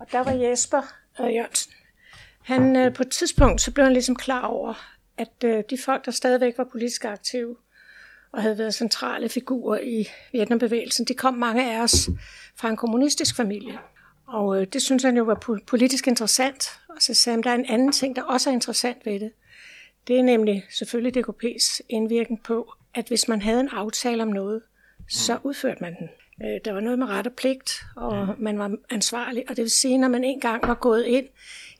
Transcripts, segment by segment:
Og der var Jesper Jørgensen. Han, på et tidspunkt, så blev han ligesom klar over, at de folk, der stadigvæk var politisk aktive og havde været centrale figurer i Vietnambevægelsen, de kom mange af os fra en kommunistisk familie. Og det synes han jo var politisk interessant. Og så sagde han, der er en anden ting, der også er interessant ved det. Det er nemlig selvfølgelig DKP's indvirkning på, at hvis man havde en aftale om noget, så udførte man den. Der var noget med ret og pligt, og man var ansvarlig. Og det vil sige, at når man engang var gået ind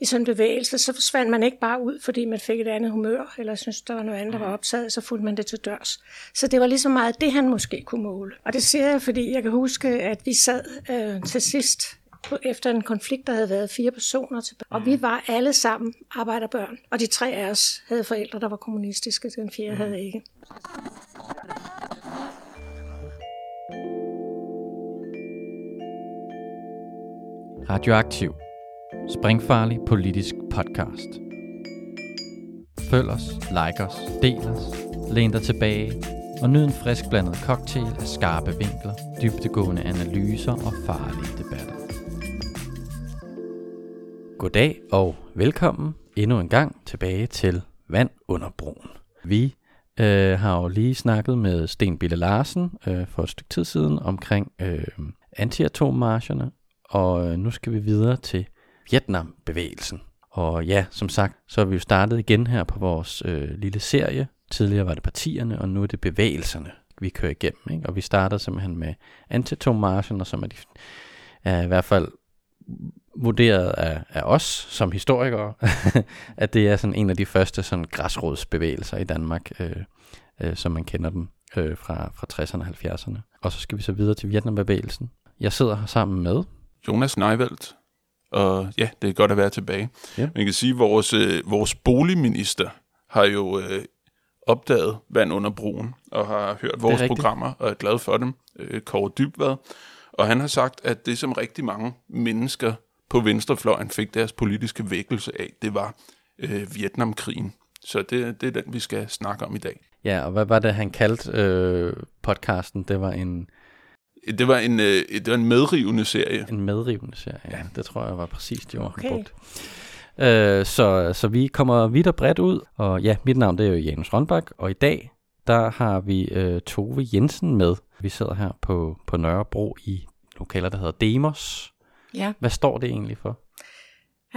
i sådan en bevægelse, så forsvandt man ikke bare ud, fordi man fik et andet humør, eller synes der var noget andet, der var optaget, så fulgte man det til dørs. Så det var lige så meget det, han måske kunne måle. Og det siger jeg, fordi jeg kan huske, at vi sad til sidst, efter en konflikt, der havde været 4 personer tilbage. Og vi var alle sammen arbejderbørn, og de 3 af os havde forældre, der var kommunistiske, den 4 havde ikke. Radioaktiv. Springfarlig politisk podcast. Følg os, like os, del os, læn dig tilbage og nyd en frisk blandet cocktail af skarpe vinkler, dybdegående analyser og farlige debatter. Goddag og velkommen endnu en gang tilbage til Vand under broen. Vi har jo lige snakket med Steen Bille Larsen for et stykke tid siden omkring antiatommarcherne, og nu skal vi videre til Vietnambevægelsen. Og ja, som sagt, så er vi jo startet igen her på vores lille serie. Tidligere var det partierne, og nu er det bevægelserne, vi kører igennem, ikke? Og vi starter simpelthen med antiatommarcherne, som er, er i hvert fald vurderet af os som historikere, at det er sådan en af de første sådan græsrodsbevægelser i Danmark, som man kender dem fra 60'erne og 70'erne. Og så skal vi så videre til Vietnambevægelsen. Jeg sidder her sammen med Jonas Neyveldt, og ja, det er godt at være tilbage. Ja. Man kan sige, at vores boligminister har jo opdaget Vand under broen, og har hørt vores programmer, og er glad for dem, Kåre Dybvad. Og han har sagt, at det, som rigtig mange mennesker på venstrefløjen fik deres politiske vækkelse af, det var Vietnamkrigen. Så det er den, vi skal snakke om i dag. Ja, og hvad var det, han kaldte podcasten? Det var en medrivende serie. En medrivende serie, ja. Det tror jeg var præcis det ord, han brugte. Så vi kommer vidt og bredt ud. Og ja, mit navn det er jo Janus Rønberg, og i dag der har vi Tove Jensen med. Vi sidder her på Nørrebro i lokaler, der hedder Demos. Ja. Hvad står det egentlig for?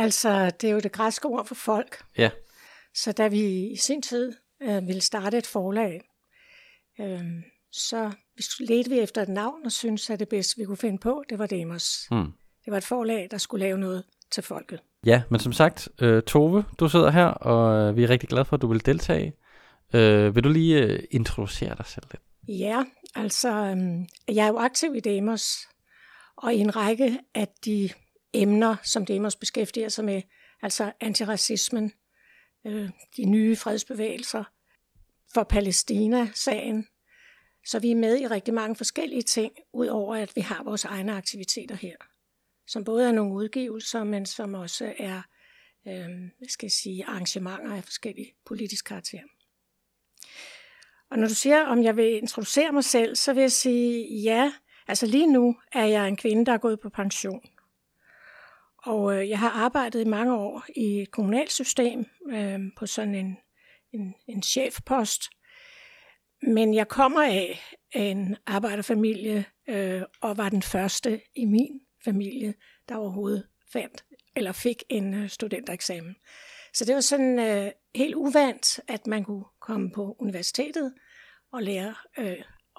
Altså, det er jo det græske ord for folk. Ja. Så da vi i sin tid ville starte et forlag, så ledte vi efter et navn og syntes, at det bedste, vi kunne finde på, det var Demos. Det var et forlag, der skulle lave noget til folket. Ja, men som sagt, Tove, du sidder her, og vi er rigtig glade for, at du vil deltage. Vil du lige introducere dig selv lidt? Ja, altså, jeg er jo aktiv i Demos, og i en række af de emner, som Demos beskæftiger sig med, altså antiracismen, de nye fredsbevægelser, for Palæstina-sagen. Så vi er med i rigtig mange forskellige ting, udover at vi har vores egne aktiviteter her, som både er nogle udgivelser, men som også er arrangementer af forskellige politiske karakterer. Og når du siger, om jeg vil introducere mig selv, så vil jeg sige, ja, altså lige nu er jeg en kvinde, der er gået på pension. Og jeg har arbejdet i mange år i et kommunalt system på sådan en chefpost. Men jeg kommer af en arbejderfamilie og var den første i min familie, der overhovedet fik en studentereksamen. Så det var sådan helt uvant, at man kunne komme på universitetet og lære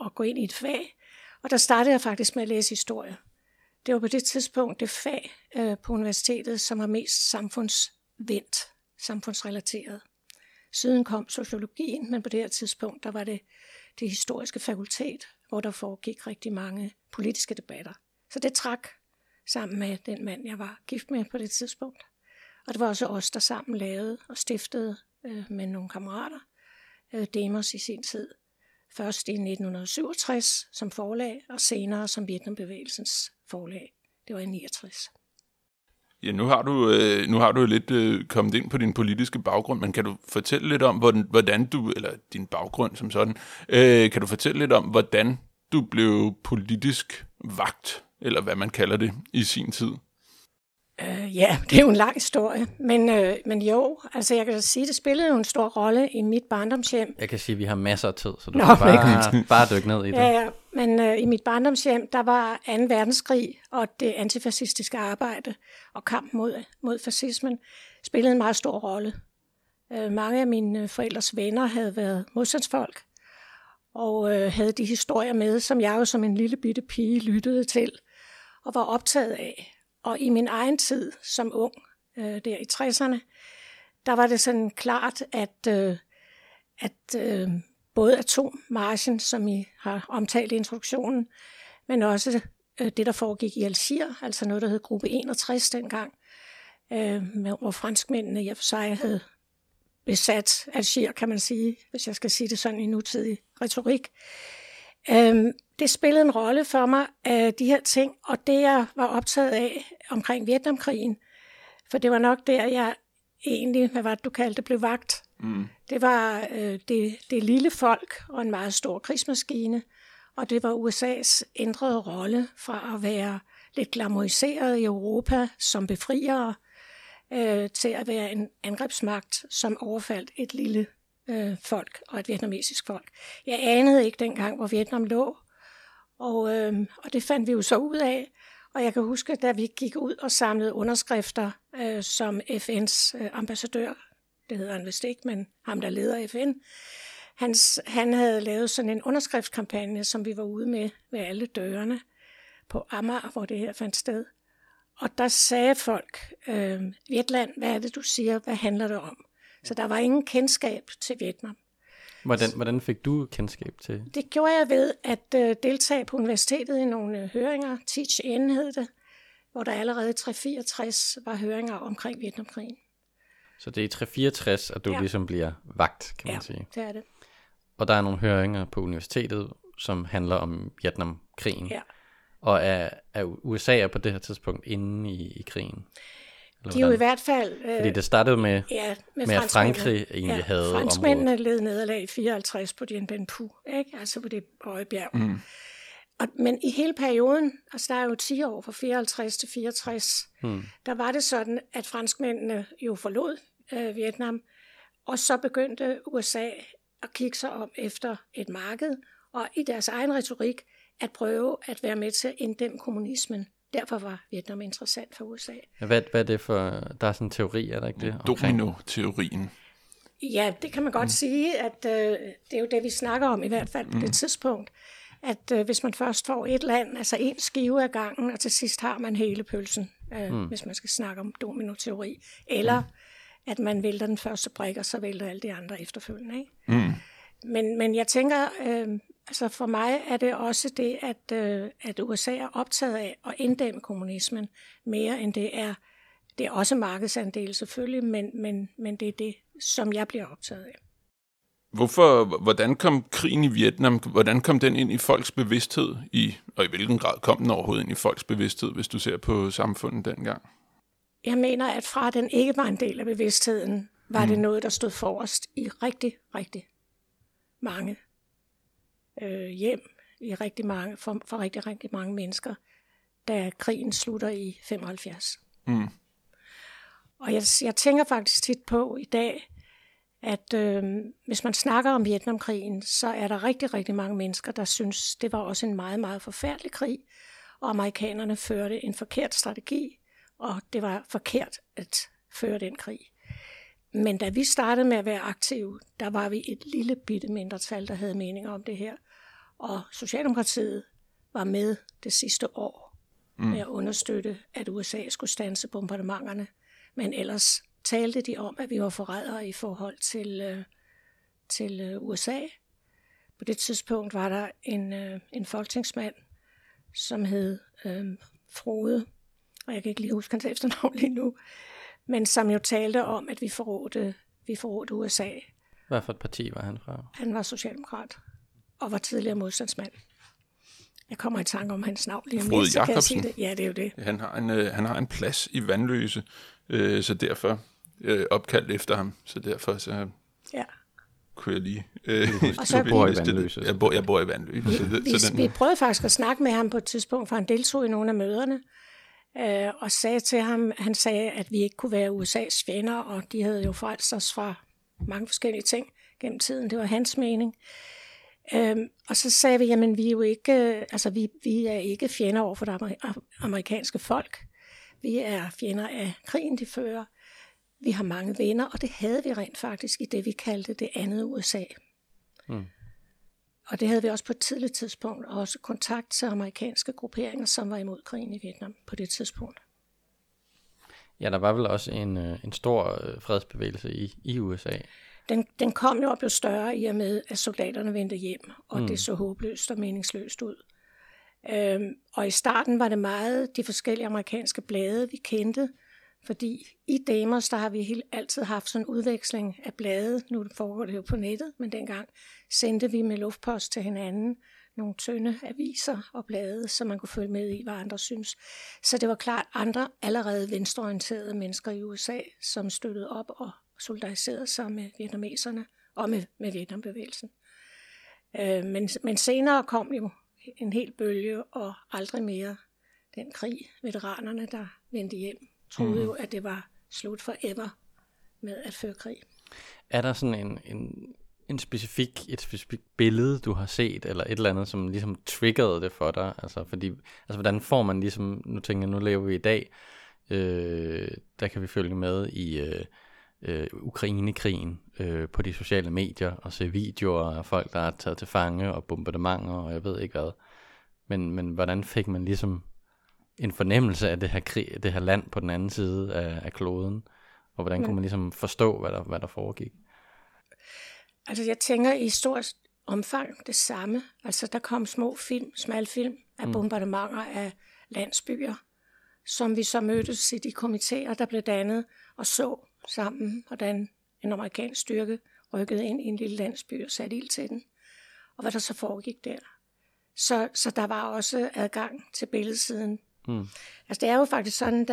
at gå ind i et fag. Og der startede jeg faktisk med at læse historie. Det var på det tidspunkt det fag på universitetet, som var mest samfundsrelateret. Siden kom sociologien, men på det her tidspunkt, der var det historiske fakultet, hvor der foregik rigtig mange politiske debatter. Så det trak sammen med den mand, jeg var gift med på det tidspunkt. Og det var også os, der sammen lavede og stiftede med nogle kammerater Demos i sin tid. Først i 1967 som forlag, og senere som Vietnambevægelsens forlag. Det var i 1969. Ja, nu har du lidt kommet ind på din politiske baggrund, men kan du fortælle lidt om, hvordan du blev politisk vagt, eller hvad man kalder det, i sin tid? Ja, det er jo en lang historie, men jo, altså jeg kan sige, det spillede jo en stor rolle i mit barndomshjem. Jeg kan sige, at vi har masser af tid, så du kan bare dykke ned i det. Ja, men i mit barndomshjem, der var 2. verdenskrig og det antifascistiske arbejde og kamp mod fascismen spillede en meget stor rolle. Mange af mine forældres venner havde været modstandsfolk og havde de historier med, som jeg jo som en lille bitte pige lyttede til og var optaget af. Og i min egen tid som ung, der i 60'erne, der var det sådan klart, at både atommarchen, som I har omtalt i introduktionen, men også det, der foregik i Algier, altså noget, der hed Gruppe 61 dengang, hvor franskmændene i for sig havde besat Algier, kan man sige, hvis jeg skal sige det sådan i nutidig retorik. Det spillede en rolle for mig, de her ting, og det jeg var optaget af omkring Vietnamkrigen, for det var nok der, jeg egentlig, hvad var det, du kaldte det, blev vagt. Mm. Det var det lille folk og en meget stor krigsmaskine, og det var USA's ændrede rolle fra at være lidt glamoriseret i Europa som befriere, til at være en angrebsmagt, som overfaldt et lille folk og et vietnamesisk folk. Jeg anede ikke dengang, hvor Vietnam lå, og det fandt vi jo så ud af. Og jeg kan huske, da vi gik ud og samlede underskrifter, som FN's ambassadør, det hedder han vist ikke, men ham, der leder FN, han havde lavet sådan en underskriftskampagne, som vi var ude med ved alle dørene på Amager, hvor det her fandt sted. Og der sagde folk, Vietland, hvad er det, du siger? Hvad handler det om? Så der var ingen kendskab til Vietnam. Hvordan fik du kendskab til? Det gjorde jeg ved at deltage på universitetet i nogle høringer, teach-in hed det, hvor der allerede i 364 var høringer omkring Vietnamkrigen. Så det er i 364, at du ligesom bliver vagt, kan man sige. Ja, det er det. Og der er nogle høringer på universitetet, som handler om Vietnamkrigen. Ja. Og er USA på det her tidspunkt inde i krigen? De er jo i hvert fald... Fordi det startede med at Frankrig egentlig havde området. Franskmændene led nederlag i 54 på Dienben Puh, ikke? Altså på det høje bjerg. Mm. Men i hele perioden, altså der er jo 10 år fra 54 til 64, der var det sådan, at franskmændene jo forlod Vietnam, og så begyndte USA at kigge sig om efter et marked, og i deres egen retorik at prøve at være med til at inddæmme kommunismen. Derfor var Vietnam interessant for USA. Ja, hvad er det for... Der er sådan en teori, er der ikke det? Domino-teorien. Ja, det kan man godt sige, at det er jo det, vi snakker om, i hvert fald på det tidspunkt, at hvis man først får et land, altså en skive af gangen, og til sidst har man hele pølsen, hvis man skal snakke om domino-teori, eller at man vælter den første brik, og så vælter alle de andre efterfølgende, ikke? Mm. Men jeg tænker... Altså for mig er det også det, at USA er optaget af at inddæmme kommunismen mere, end det er. Det er også markedsandel selvfølgelig, men det er det, som jeg bliver optaget af. Hvordan kom krigen i Vietnam, hvordan kom den ind i folks bevidsthed, og i hvilken grad kom den overhovedet ind i folks bevidsthed, hvis du ser på samfundet dengang? Jeg mener, at fra den ikke var en del af bevidstheden, var det noget, der stod forrest i rigtig, rigtig mange hjem i rigtig mange, for rigtig, rigtig mange mennesker, da krigen slutter i 75. Mm. Og jeg tænker faktisk tit på i dag, at hvis man snakker om Vietnamkrigen, så er der rigtig, rigtig mange mennesker, der synes, det var også en meget, meget forfærdelig krig, og amerikanerne førte en forkert strategi, og det var forkert at føre den krig. Men da vi startede med at være aktive, der var vi et lille bitte mindretal, der havde meninger om det her. Og Socialdemokratiet var med det sidste år med at understøtte, at USA skulle standse bombardementerne. Men ellers talte de om, at vi var forrædere i forhold til USA. På det tidspunkt var der en folketingsmand, som hed Frode, og jeg kan ikke lige huske hans efternavn lige nu, men som jo talte om, at vi forrådte USA. Hvad for et parti var han fra? Han var socialdemokrat og var tidligere modstandsmand. Jeg kommer i tanke om hans navn lige om Frode Jacobsen. Ja, det er jo det. Han har en plads i Vanløse, så derfor opkaldt efter ham. Så derfor kunne jeg lige... jeg bor i Vanløse. Jeg bor i Vanløse. Vi prøvede faktisk at snakke med ham på et tidspunkt, for han deltog i nogle af møderne. og sagde til ham, han sagde, at vi ikke kunne være USA's fjender, og de havde jo frelst os fra mange forskellige ting gennem tiden. Det var hans mening. Og så sagde vi, jamen vi er jo ikke, altså vi er ikke fjender over for det amerikanske folk. Vi er fjender af krigen, de fører. Vi har mange venner, og det havde vi rent faktisk i det, vi kaldte det andet USA. Mm. Og det havde vi også på et tidligt tidspunkt, og også kontakt til amerikanske grupperinger, som var imod krigen i Vietnam på det tidspunkt. Ja, der var vel også en stor fredsbevægelse i USA. Den kom jo og blev større i og med, at soldaterne vendte hjem, og det så håbløst og meningsløst ud. Og i starten var det meget de forskellige amerikanske blade, vi kendte, fordi i Demos, der har vi altid haft sådan en udveksling af blade. Nu foregår det jo på nettet, men dengang sendte vi med luftpost til hinanden nogle tynde aviser og blade, som man kunne følge med i, hvad andre synes. Så det var klart andre allerede venstreorienterede mennesker i USA, som støttede op og solidariserede sig med vietnameserne og med Vietnambevægelsen. Men senere kom jo en hel bølge, og aldrig mere den krig, veteranerne, der vendte hjem, troede jo, at det var slut forever med at føre krig. Er der sådan et specifik billede, du har set, eller et eller andet, som ligesom triggerede det for dig? Altså, hvordan får man ligesom, nu lever vi i dag, der kan vi følge med i Ukrainekrigen på de sociale medier, og se videoer af folk, der er taget til fange, og bombardementer, og jeg ved ikke hvad. Men hvordan fik man ligesom en fornemmelse af det her krig, det her land på den anden side af kloden, og hvordan kunne man ligesom forstå, hvad der foregik? Altså jeg tænker i stort omfang det samme. Altså der kom smalfilm af bombardementer af landsbyer, som vi så mødtes i de komitéer, der blev dannet, og så sammen, hvordan en amerikansk styrke rykkede ind i en lille landsby og satte ild til den, og hvad der så foregik der. Så der var også adgang til billedsiden. Altså det er jo faktisk sådan,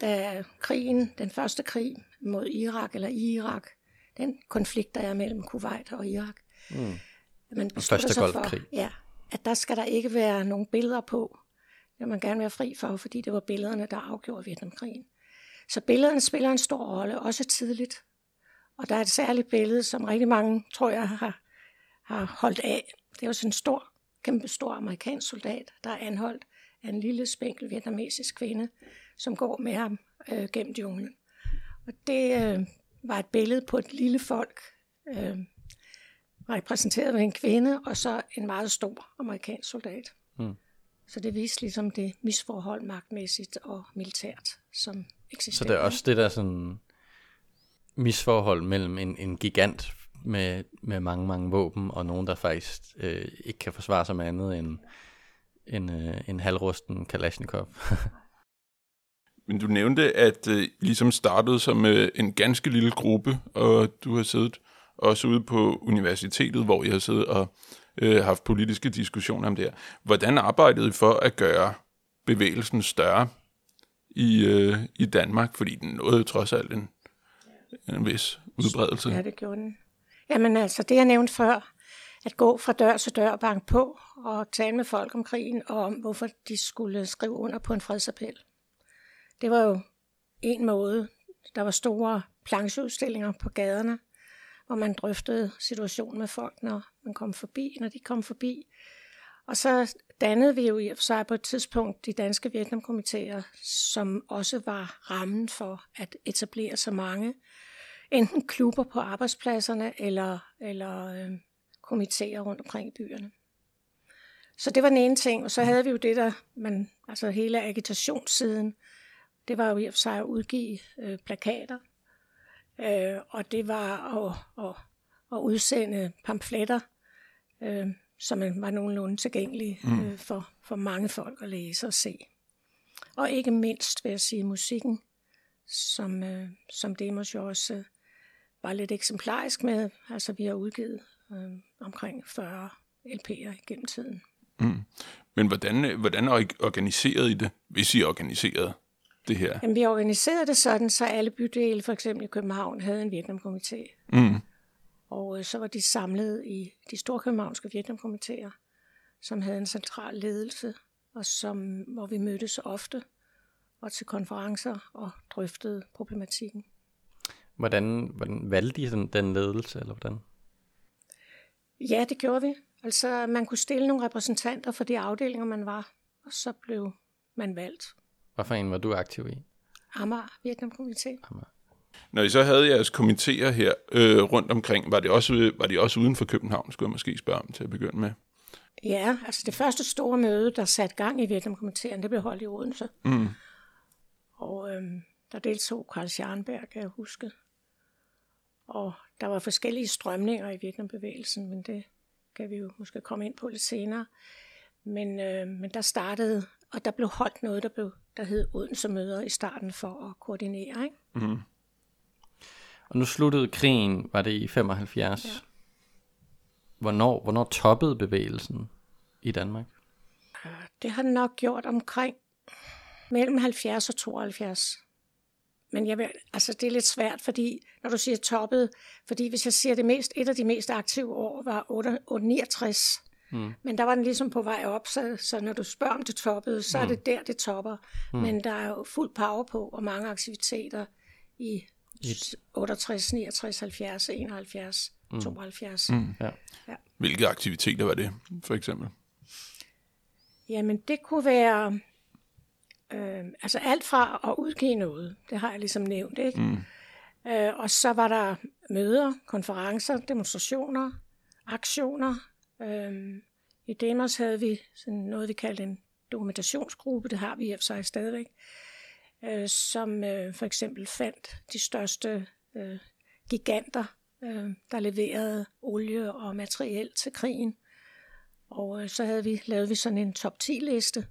da krigen, den første krig mod Irak, eller i Irak, den konflikt, der er mellem Kuwait og Irak, man beslutter sig for, at der skal der ikke være nogen billeder på. Det vil man gerne være fri for, fordi det var billederne, der afgjorde Vietnamkrigen. Så billederne spiller en stor rolle, også tidligt. Og der er et særligt billede, som rigtig mange, tror jeg, har holdt af. Det er jo sådan en stor, kæmpe stor amerikansk soldat, der er anholdt af en lille, spinkel vietnamesisk kvinde, som går med ham gennem junglen. Og det var et billede på et lille folk, repræsenteret ved en kvinde, og så en meget stor amerikansk soldat. Så det viste ligesom det misforhold magtmæssigt og militært, som eksisterer. Så det er også det der sådan misforhold mellem en gigant med mange, mange våben, og nogen, der faktisk ikke kan forsvare sig med andet end en halvrusten Kalashnikov. Men du nævnte, at I ligesom startede som en ganske lille gruppe, og du har siddet også ude på universitetet, hvor I har siddet og haft politiske diskussioner om det her. Hvordan arbejdede I for at gøre bevægelsen større i Danmark? Fordi den nåede trods alt en vis udbredelse. Ja, det gjorde den. Jamen altså, det jeg nævnte før, at gå fra dør til dør og banke på og tale med folk om krigen og om, hvorfor de skulle skrive under på en fredsappel. Det var jo en måde. Der var store plancheudstillinger på gaderne, hvor man drøftede situationen med folk, når de kom forbi. Og så dannede vi jo i og for sig på et tidspunkt de danske Vietnamkomitéer, som også var rammen for at etablere så mange, enten klubber på arbejdspladserne eller komitéer rundt omkring i byerne. Så det var den ene ting, og så havde vi jo det der, altså hele agitationssiden, det var jo i og for sig at udgive plakater, og det var at udsende pamfletter, som var nogenlunde tilgængelige for mange folk at læse og se. Og ikke mindst, vil jeg sige, musikken, som Demos jo også var lidt eksemplarisk med. Altså vi har udgivet omkring 40 LP'er gennem tiden. Men hvordan organiserede I det, hvis I organiserede det her? Jamen, vi organiserede det sådan, så alle bydele, for eksempel i København, havde en Vietnamkomité. Og så var de samlet i de store københavnske Vietnamkomitéer, som havde en central ledelse, og hvor vi mødtes ofte og til konferencer og drøftede problematikken. Hvordan valgte I den ledelse, eller hvordan? Ja, det gjorde vi. Altså, man kunne stille nogle repræsentanter for de afdelinger, man var, og så blev man valgt. Hvad for en var du aktiv i? Amager Vietnamkomité. Amager. Når I så havde jeres komitéer her rundt omkring, var de også uden for København, skulle jeg måske spørge om til at begynde med? Ja, altså det første store møde, der satte gang i Vietnamkomitéen, det blev holdt i Odense. Mm. Og der deltog Karl Scharnberg, kan jeg huske. Og der var forskellige strømninger i Vietnambevægelsen, men det kan vi jo måske komme ind på lidt senere. Men der startede, og der blev holdt noget, der hed Odense-møder i starten for at koordinere, ikke? Mm. Og nu sluttede krigen, var det i 75. Ja. Hvornår toppede bevægelsen i Danmark? Det har den nok gjort omkring mellem 70 og 72. Men det er lidt svært, fordi når du siger toppede, fordi hvis jeg siger et af de mest aktive år var 69. Mm. Men der var den ligesom på vej op, så når du spørger om det toppede, så er det der, det topper. Mm. Men der er jo fuld power på, og mange aktiviteter i 68, 69, 70, 71, 72. Mm. Ja. Ja. Hvilke aktiviteter var det, for eksempel? Jamen, det kunne være alt fra at udgive noget, det har jeg ligesom nævnt, ikke? Mm. Og så var der møder, konferencer, demonstrationer, aktioner. I Demos havde vi sådan noget, vi kaldte en dokumentationsgruppe, det har vi i og for sig stadigvæk, som for eksempel fandt de største giganter, der leverede olie og materiel til krigen. Og så lavede vi sådan en top 10-liste,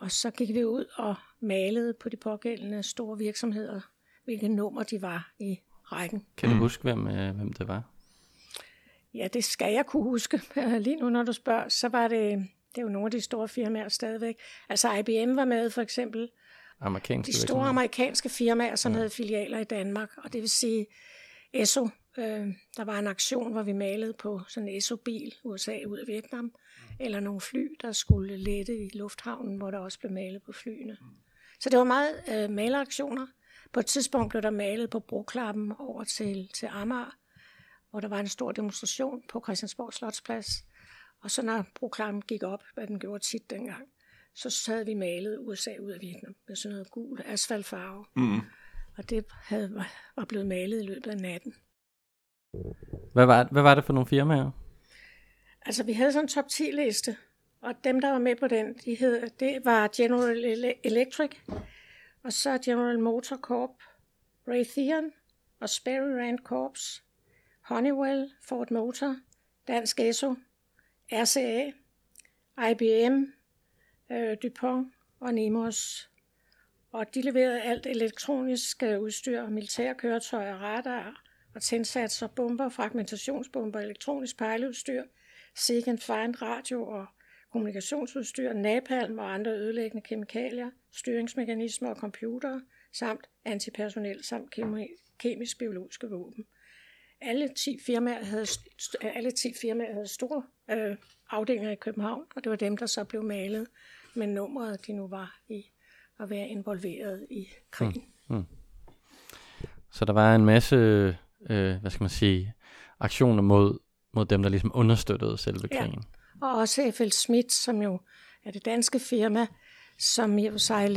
og så gik vi ud og malede på de pågældende store virksomheder, hvilke nummer de var i rækken. Kan du huske, hvem det var? Ja, det skal jeg kunne huske. Lige nu, når du spørger, så var det er jo nogle af de store firmaer stadigvæk. Altså IBM var med, for eksempel. De store amerikanske firmaer, som havde filialer i Danmark, og det vil sige Esso. Der var en aktion, hvor vi malede på sådan en Esso-bil, USA ud af Vietnam, eller nogle fly, der skulle lette i lufthavnen, hvor der også blev malet på flyene. Så det var meget maleraktioner. På et tidspunkt blev der malet på broklappen over til Amager, hvor der var en stor demonstration på Christiansborg Slotsplads. Og så når broklappen gik op, hvad den gjorde tit dengang, så havde vi malet USA ud af Vietnam med sådan noget gul asfaltfarve. Mm. Og det var blevet malet i løbet af natten. Hvad var det for nogle firmaer? Altså, vi havde sådan en top 10-liste, og dem, der var med på den, det var General Electric, og så General Motor Corp, Raytheon og Sperry Rand Corps, Honeywell, Ford Motor, Dansk Esso, RCA, IBM, DuPont og Nemours. Og de leverede alt elektronisk udstyr, militære køretøjer, radar og tændsatser, bomber, fragmentationsbomber, elektronisk pejleudstyr, seek and find, radio og kommunikationsudstyr, napalm og andre ødelæggende kemikalier, styringsmekanismer og computere, samt antipersonel, samt kemisk-biologiske våben. Alle 10 firmaer havde store afdelinger i København, og det var dem, der så blev malet med nummeret, de nu var i at være involveret i krigen. Mm, mm. Så der var en masse, aktioner mod dem, der ligesom understøttede selve krigen. Ja. Og også F.L. Schmidt, som jo er det danske firma, som i og for sig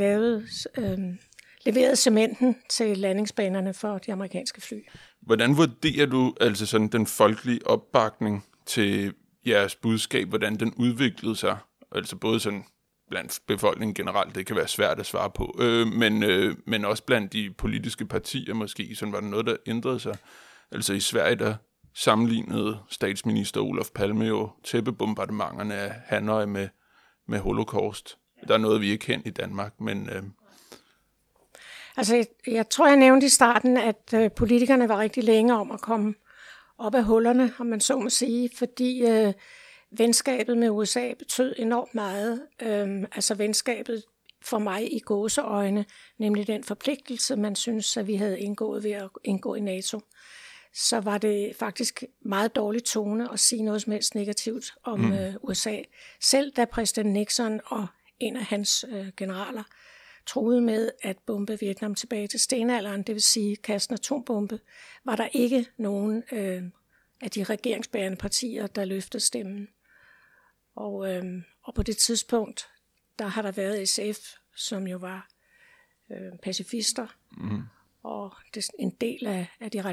leverede cementen til landingsbanerne for de amerikanske fly. Hvordan vurderer du altså sådan den folkelige opbakning til jeres budskab, hvordan den udviklede sig? Altså både sådan blandt befolkningen generelt, det kan være svært at svare på, men også blandt de politiske partier måske, sådan var der noget, der ændrede sig. Altså i Sverige, der sammenlignede statsminister Olof Palme jo tæppebombardementerne af Hanoi med Holocaust. Der er noget, vi ikke kendt i Danmark, men... Altså, jeg tror, jeg nævnte i starten, at politikerne var rigtig længe om at komme op af hullerne, om man så må sige, fordi... Venskabet med USA betød enormt meget, venskabet for mig i gåseøjne, nemlig den forpligtelse, man synes, at vi havde indgået ved at indgå i NATO. Så var det faktisk meget dårlig tone at sige noget som helst negativt om USA. Selv da præsident Nixon og en af hans generaler truede med at bombe Vietnam tilbage til stenalderen, det vil sige kaste en atombombe, var der ikke nogen af de regeringsbærende partier, der løftede stemmen. Og på det tidspunkt, der har der været SF, som jo var pacifister, og det en del af det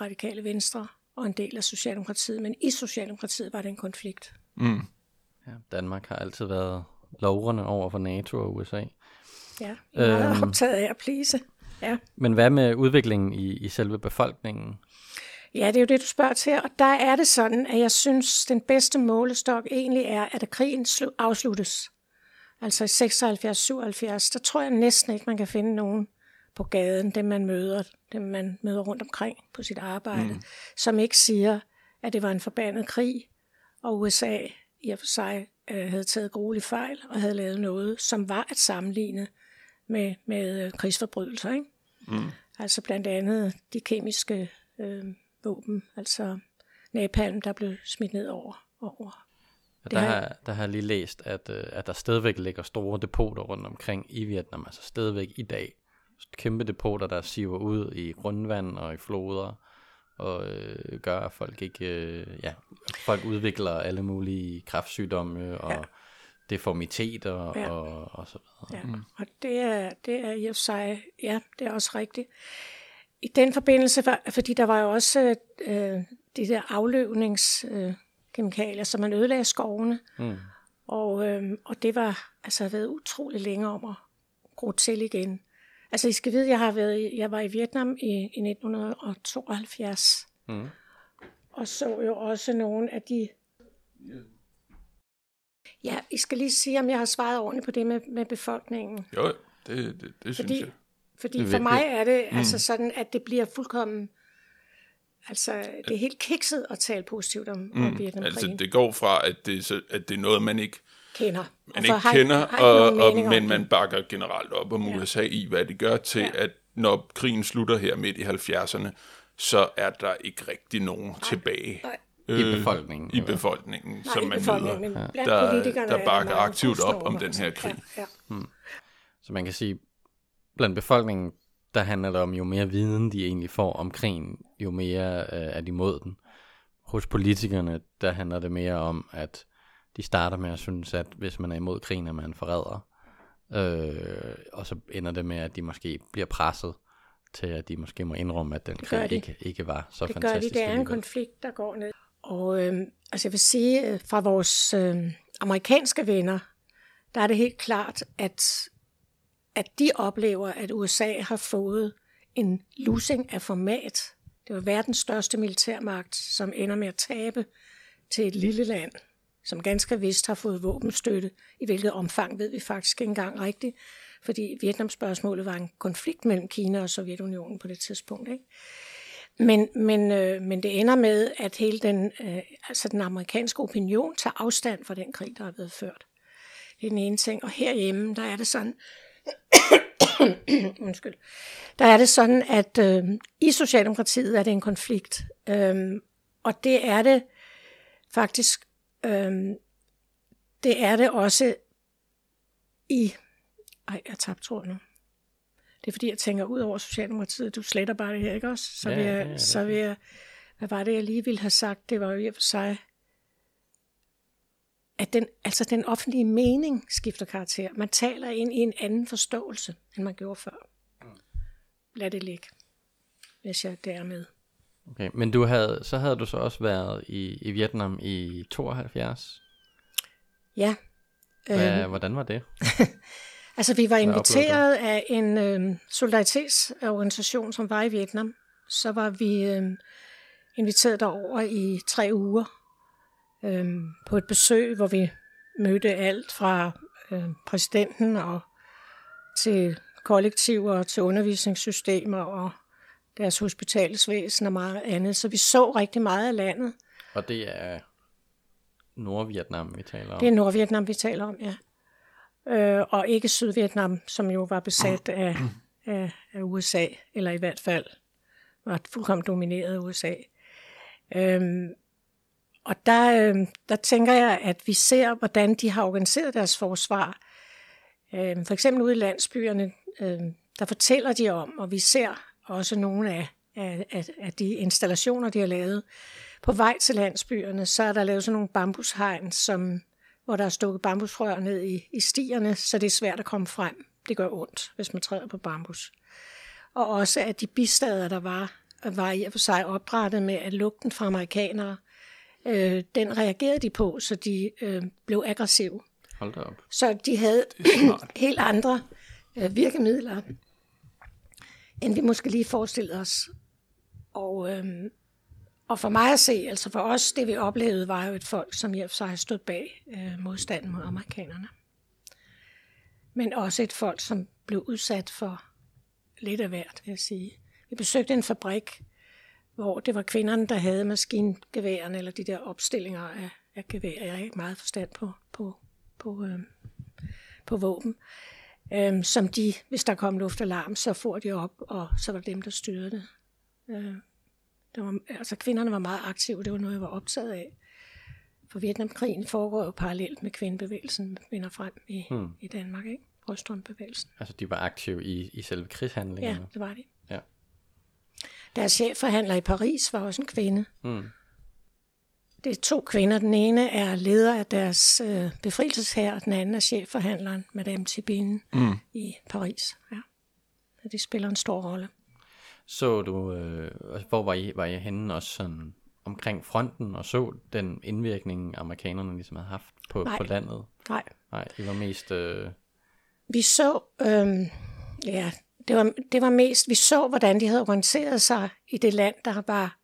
radikale venstre, og en del af Socialdemokratiet, men i Socialdemokratiet var det en konflikt. Mm. Ja, Danmark har altid været lovrende over for NATO og USA. Ja, meget optaget af at please. Ja. Men hvad med udviklingen i selve befolkningen? Ja, det er jo det, du spørger til, og der er det sådan, at jeg synes, den bedste målestok egentlig er, at krigen afsluttes. Altså i 76-77, der tror jeg næsten ikke, man kan finde nogen på gaden, dem man møder rundt omkring på sit arbejde, som ikke siger, at det var en forbandet krig, og USA i og for sig havde taget gruelige fejl og havde lavet noget, som var at sammenligne med krigsforbrydelser. Ikke? Mm. Altså blandt andet de kemiske våben, altså napalm, der blev smidt ned over. Der har jeg lige læst, at der stadigvæk ligger store depoter rundt omkring i Vietnam, altså stadigvæk i dag. Kæmpe depoter, der siver ud i grundvand og i floder, og gør, at folk folk udvikler alle mulige kræftsygdomme og deformiteter og så videre. Ja. Og det er i og for sig, ja, det er også rigtigt. I den forbindelse, fordi der var jo også de der afløvningskemikalier, så man ødelagde skovene, og det var altså været utrolig længe om at gro til igen. Altså, I skal vide, jeg var i Vietnam i 1972, og så jo også nogle af de... Ja, I skal lige sige, om jeg har svaret ordentligt på det med befolkningen. Jo, det synes jeg. Fordi for mig er det altså sådan, at det bliver fuldkommen... Altså, det er helt kikset at tale positivt om Vietnamkrigen. Altså, det går fra, at det er noget, man ikke... Men man bakker generelt op om USA i, hvad det gør til, at når krigen slutter her midt i 70'erne, så er der ikke rigtig nogen tilbage i befolkningen, som man møder, der bakker aktivt op om den her krig. Ja, ja. Så man kan sige, blandt befolkningen, der handler det om, jo mere viden de egentlig får om krigen, jo mere er de mod den. Hos politikerne, der handler det mere om, at de starter med at synes, at hvis man er imod krigen, er man forræder. Og så ender det med, at de måske bliver presset til, at de måske må indrømme, at den krig ikke var så fantastisk. Det er en konflikt, der går ned. Og jeg vil sige, fra vores amerikanske venner, der er det helt klart, at de oplever, at USA har fået en losing af format. Det var verdens største militærmagt, som ender med at tabe til et lille land, som ganske vist har fået våbenstøtte, i hvilket omfang ved vi faktisk ikke engang rigtigt, fordi Vietnamspørgsmålet var en konflikt mellem Kina og Sovjetunionen på det tidspunkt. Ikke? Men det ender med, at hele den amerikanske opinion tager afstand fra den krig, der er blevet ført. Det er den ene ting. Og herhjemme, der er det sådan, at i Socialdemokratiet er det en konflikt, og det er det faktisk. Det er det også i... Ej, jeg tabte tråden nu. Det er fordi, jeg tænker ud over Socialdemokratiet, du sletter bare det her, ikke også? Hvad var det, jeg lige ville have sagt? Det var jo i og for sig, at den offentlige mening skifter karakter. Man taler ind i en anden forståelse, end man gjorde før. Lad det ligge, hvis jeg dermed... Okay, men du havde også været i Vietnam i 72? Ja. Hvordan var det? Altså, vi var inviteret af en solidaritetsorganisation, som var i Vietnam. Så var vi inviteret derover i 3 uger på et besøg, hvor vi mødte alt fra præsidenten og til kollektiver, til undervisningssystemer og deres hospitalsvæsen og meget andet, så vi så rigtig meget af landet. Og det er Nordvietnam, vi taler om? Det er Nordvietnam, vi taler om, ja. Og ikke Sydvietnam, som jo var besat af USA, eller i hvert fald var fuldkommen domineret af USA. Og der tænker jeg, at vi ser, hvordan de har organiseret deres forsvar. For eksempel ude i landsbyerne, der fortæller de om, og vi ser også nogle af de installationer, de har lavet. På vej til landsbyerne, så er der lavet sådan nogle bambushegn, hvor der er stukket bambusrør ned i stierne, så det er svært at komme frem. Det gør ondt, hvis man træder på bambus. Og også at de bistader, der var i og for sig opdrettet med at lugten fra amerikanere, den reagerede de på, så de blev aggressive. Hold da op. Så de havde helt andre virkemidler, end vi måske lige forestillede os. Og for mig at se, altså for os, det vi oplevede, var jo et folk, som i og for sig har stået bag modstanden mod amerikanerne. Men også et folk, som blev udsat for lidt af hvert, vil jeg sige. Vi besøgte en fabrik, hvor det var kvinderne, der havde maskingeværerne, eller de der opstillinger af geværer. Jeg har ikke meget forstand på våben. Som de, hvis der kom luftalarm, så for de op, og så var det dem, der styrede det. Altså kvinderne var meget aktive, det var noget, jeg var optaget af. For Vietnamkrigen foregår jo parallelt med kvindebevægelsen, vinder frem i Danmark, ikke? Rødstrømbevægelsen. Altså de var aktive i selve krigshandlingerne? Ja, det var de. Ja. Deres chefforhandler i Paris var også en kvinde. Mm. Det er to kvinder. Den ene er leder af deres befrielseshær, og den anden er chefforhandleren, Madame Thibine, i Paris. Ja. Så det spiller en stor rolle. Så du, hvor var I henne også sådan omkring fronten, og så den indvirkning, amerikanerne ligesom havde haft på landet? Nej. Nej, det var mest... Vi så... Det var mest... Vi så, hvordan de havde organiseret sig i det land, der var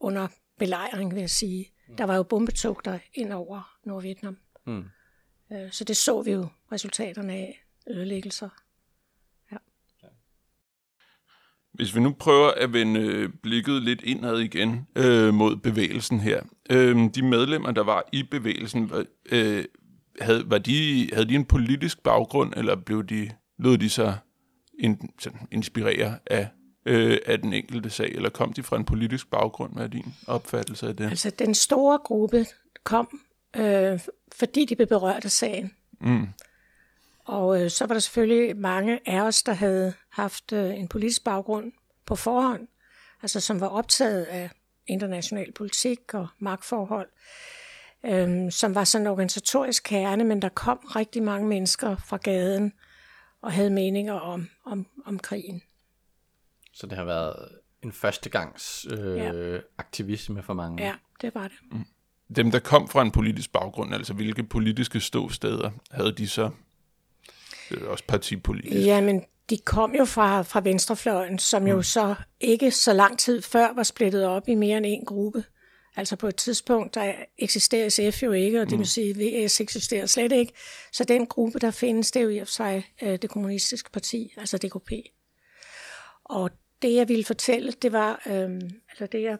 under belejring, vil jeg sige. Der var jo bombetogter ind over Nordvietnam. Mm. Så det så vi jo resultaterne af, ødelæggelser. Hvis vi nu prøver at vende blikket lidt indad igen mod bevægelsen her. De medlemmer, der var i bevægelsen, havde de en politisk baggrund, eller lød de sig inspirere af den enkelte sag, eller kom de fra en politisk baggrund? Hvad er din opfattelse af det? Altså, den store gruppe kom, fordi de blev berørt af sagen. Mm. Og så var der selvfølgelig mange af os, der havde haft en politisk baggrund på forhånd, altså som var optaget af international politik og magtforhold, som var sådan en organisatorisk kerne, men der kom rigtig mange mennesker fra gaden og havde meninger om krigen. Så det har været en førstegangs aktivisme for mange? Ja, det var det. Mm. Dem, der kom fra en politisk baggrund, altså hvilke politiske ståsteder havde de så? Det er også partipolitisk. Jamen, de kom jo fra venstrefløjen, som jo så ikke så lang tid før var splittet op i mere end en gruppe. Altså på et tidspunkt, der eksisterer SF jo ikke, og det vil sige, VS eksisterer slet ikke. Så den gruppe, der findes, det er jo i og for sig det kommunistiske parti, altså DKP. Og det, jeg ville fortælle, det var, altså det, jeg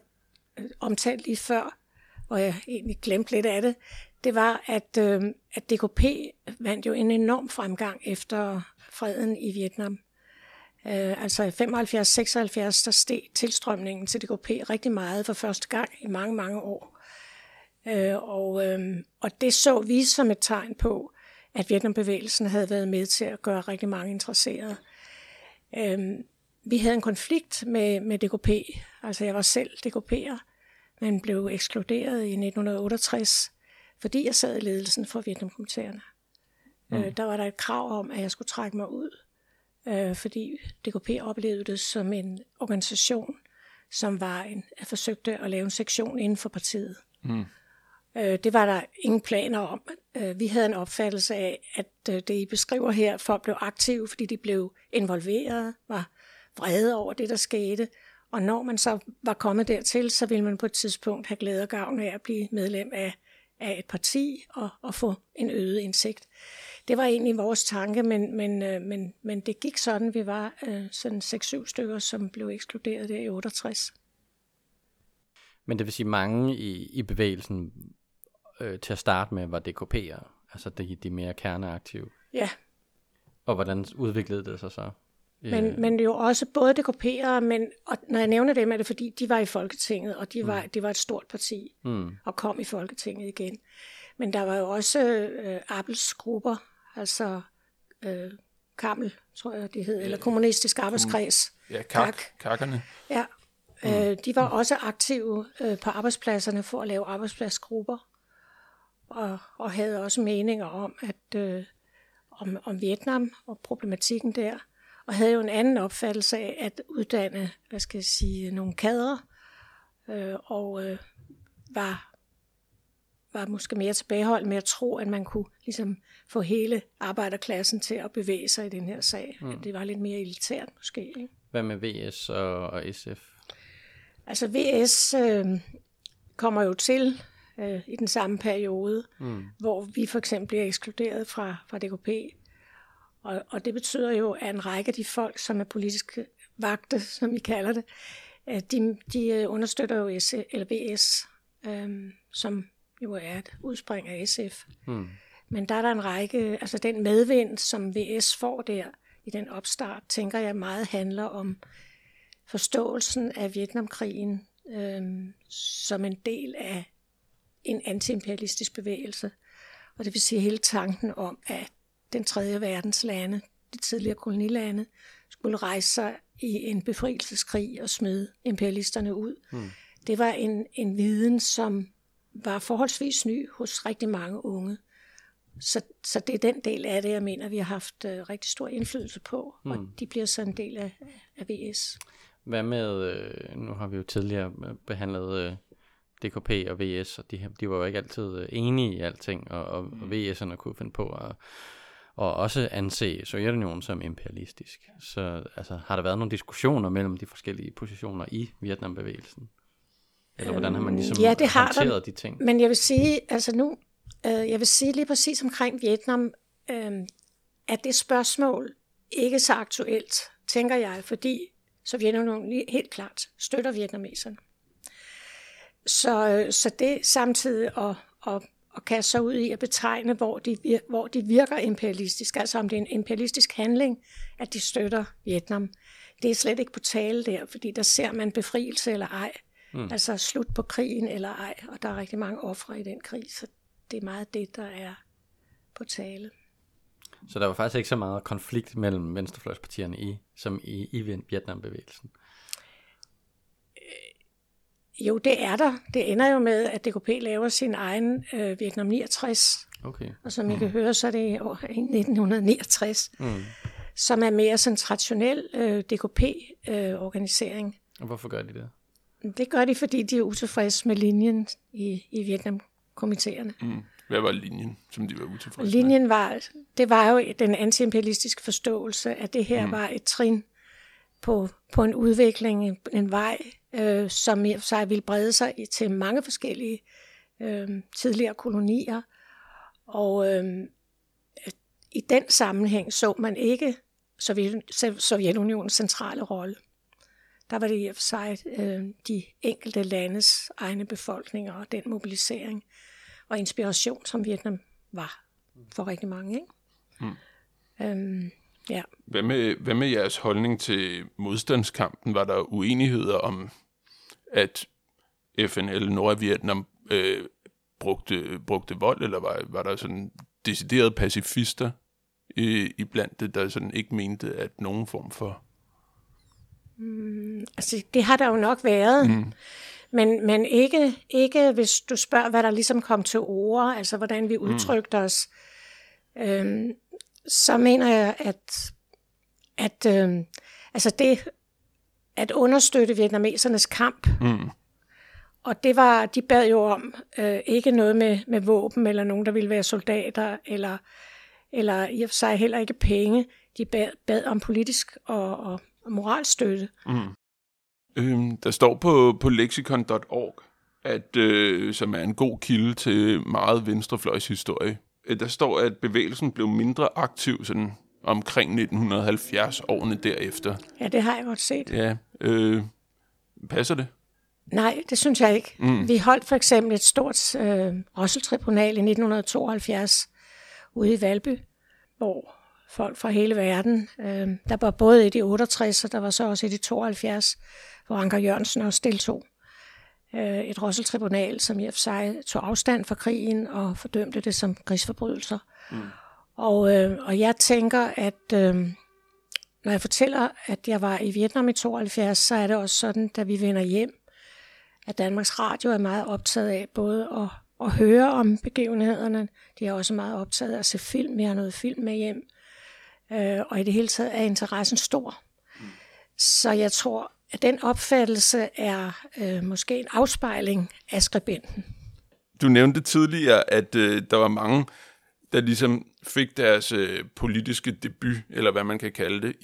omtalte lige før, hvor jeg egentlig glemte lidt af det, det var, at DKP vandt jo en enorm fremgang efter freden i Vietnam. Altså i 75-76, der steg tilstrømningen til DKP rigtig meget for første gang i mange, mange år. Og det så vi som et tegn på, at Vietnambevægelsen havde været med til at gøre rigtig mange interesserede. Vi havde en konflikt med DKP, altså jeg var selv DKP'er, men blev ekskluderet i 1968, fordi jeg sad i ledelsen for Vietnamkomitéerne. Der var der et krav om, at jeg skulle trække mig ud, fordi DKP oplevede det som en organisation, som var forsøgte at lave en sektion inden for partiet. Det var der ingen planer om. Vi havde en opfattelse af, at det I beskriver her, folk blev aktive, fordi de blev involveret, var vrede over det, der skete. Og når man så var kommet dertil, så ville man på et tidspunkt have glæde og gavn af at blive medlem af et parti og få en øget indsigt. Det var egentlig vores tanke, men det gik sådan, vi var sådan 6-7 stykker, som blev ekskluderet der i 68. Men det vil sige, mange i bevægelsen til at starte med var DKP'er, altså de mere kerneaktive. Ja. Og hvordan udviklede det sig så? Men jo også både DKP'ere, og når jeg nævner dem, er det fordi, de var i Folketinget, og det var et stort parti, og kom i Folketinget igen. Men der var jo også Appels grupper, altså KAML, tror jeg det hed, eller kommunistisk arbejdskreds. Ja, kakkerne. Ja, de var også aktive på arbejdspladserne for at lave arbejdspladsgrupper, og havde også meninger om, at om Vietnam og problematikken der, og havde jo en anden opfattelse af at uddanne, hvad skal jeg sige, nogle kadre, og var måske mere tilbageholdt med at tro, at man kunne ligesom få hele arbejderklassen til at bevæge sig i den her sag. Mm. Det var lidt mere elitært måske, ikke? Hvad med VS og SF? Altså VS kommer jo til i den samme periode, hvor vi for eksempel bliver ekskluderet fra DKP. Og det betyder jo, at en række af de folk, som er politiske vagte, som I kalder det, de understøtter jo VS, som jo er et udspring af SF. Mm. Men der er der en række, altså den medvind, som VS får der i den opstart, tænker jeg meget handler om forståelsen af Vietnamkrigen som en del af en antiimperialistisk bevægelse. Og det vil sige hele tanken om, at den tredje verdens lande, de tidligere kolonilande, skulle rejse sig i en befrielseskrig og smide imperialisterne ud. Mm. Det var en viden, som var forholdsvis ny hos rigtig mange unge. Så det er den del af det, jeg mener, vi har haft rigtig stor indflydelse på, og de bliver så en del af VS. Hvad med, nu har vi jo tidligere behandlet DKP og VS, og de var jo ikke altid enige i alting, og VS'erne kunne finde på og også anse Sovjetunionen som imperialistisk. Så altså, har der været nogle diskussioner mellem de forskellige positioner i Vietnambevægelsen? Eller hvordan har man ligesom håndteret de ting? Men jeg vil sige, altså nu, jeg vil sige lige præcis omkring Vietnam, at det spørgsmål ikke så aktuelt, tænker jeg, fordi Sovjetunionen helt klart støtter vietnameserne. Så det samtidig og kaste sig ud i at betegne, hvor de virker imperialistisk, altså om det er en imperialistisk handling, at de støtter Vietnam. Det er slet ikke på tale der, fordi der ser man befrielse eller ej, altså slut på krigen eller ej, og der er rigtig mange ofre i den krig, så det er meget det, der er på tale. Så der var faktisk ikke så meget konflikt mellem venstrefløjspartierne som i Vietnambevægelsen? Jo, det er der. Det ender jo med, at DKP laver sin egen Vietnam 69. Okay. Og som I kan høre, så er det år 1969, som er mere sådan traditionel DKP-organisering. Og hvorfor gør de det? Det gør de, fordi de er utilfredse med linjen i Vietnam-komiteerne. Mm. Hvad var linjen, som de var utilfredse med? Linjen var, det var jo den antiimperialistiske forståelse, at det her var et trin på en udvikling, en vej, som i og for sig ville brede sig til mange forskellige tidligere kolonier. Og i den sammenhæng så man ikke Sovjetunionens centrale rolle. Der var det i og for sig de enkelte landes egne befolkninger og den mobilisering og inspiration, som Vietnam var for rigtig mange. Ikke? Ja. Hvad med jeres holdning til modstandskampen? Var der uenigheder om, at FNL Nordvietnam brugte vold, eller var der sådan deciderede pacifister i blandt det, der sådan ikke mente, at nogen form for... altså, det har der jo nok været, men ikke hvis du spørger, hvad der ligesom kom til ord, altså hvordan vi udtrykte os... så mener jeg, at altså det at understøtte vietnamesernes kamp, og det var, de bad jo om ikke noget med våben eller nogen, der ville være soldater, eller i og for sig heller ikke penge. De bad om politisk og moralstøtte. Der står på lexicon.org, at, som er en god kilde til meget venstrefløjshistorie, der står, at bevægelsen blev mindre aktiv sådan omkring 1970 årene derefter. Ja, det har jeg godt set. Ja, passer det? Nej, det synes jeg ikke. Vi holdt for eksempel et stort Russell-tribunal i 1972 ude i Valby, hvor folk fra hele verden, der var både et i 68, og der var så også et i 72, hvor Anker Jørgensen også deltog. Et Russell-tribunal, som i og for sig tog afstand fra krigen og fordømte det som krigsforbrydelser. Og jeg tænker, at når jeg fortæller, at jeg var i Vietnam i 72, så er det også sådan, da vi vender hjem, at Danmarks Radio er meget optaget af både at høre om begivenhederne. De er også meget optaget af at se film. Jeg har noget film med hjem. Og i det hele taget er interessen stor. Så jeg tror, at den opfattelse er måske en afspejling af skribenten. Du nævnte tidligere, at der var mange, der ligesom fik deres politiske debut, eller hvad man kan kalde det,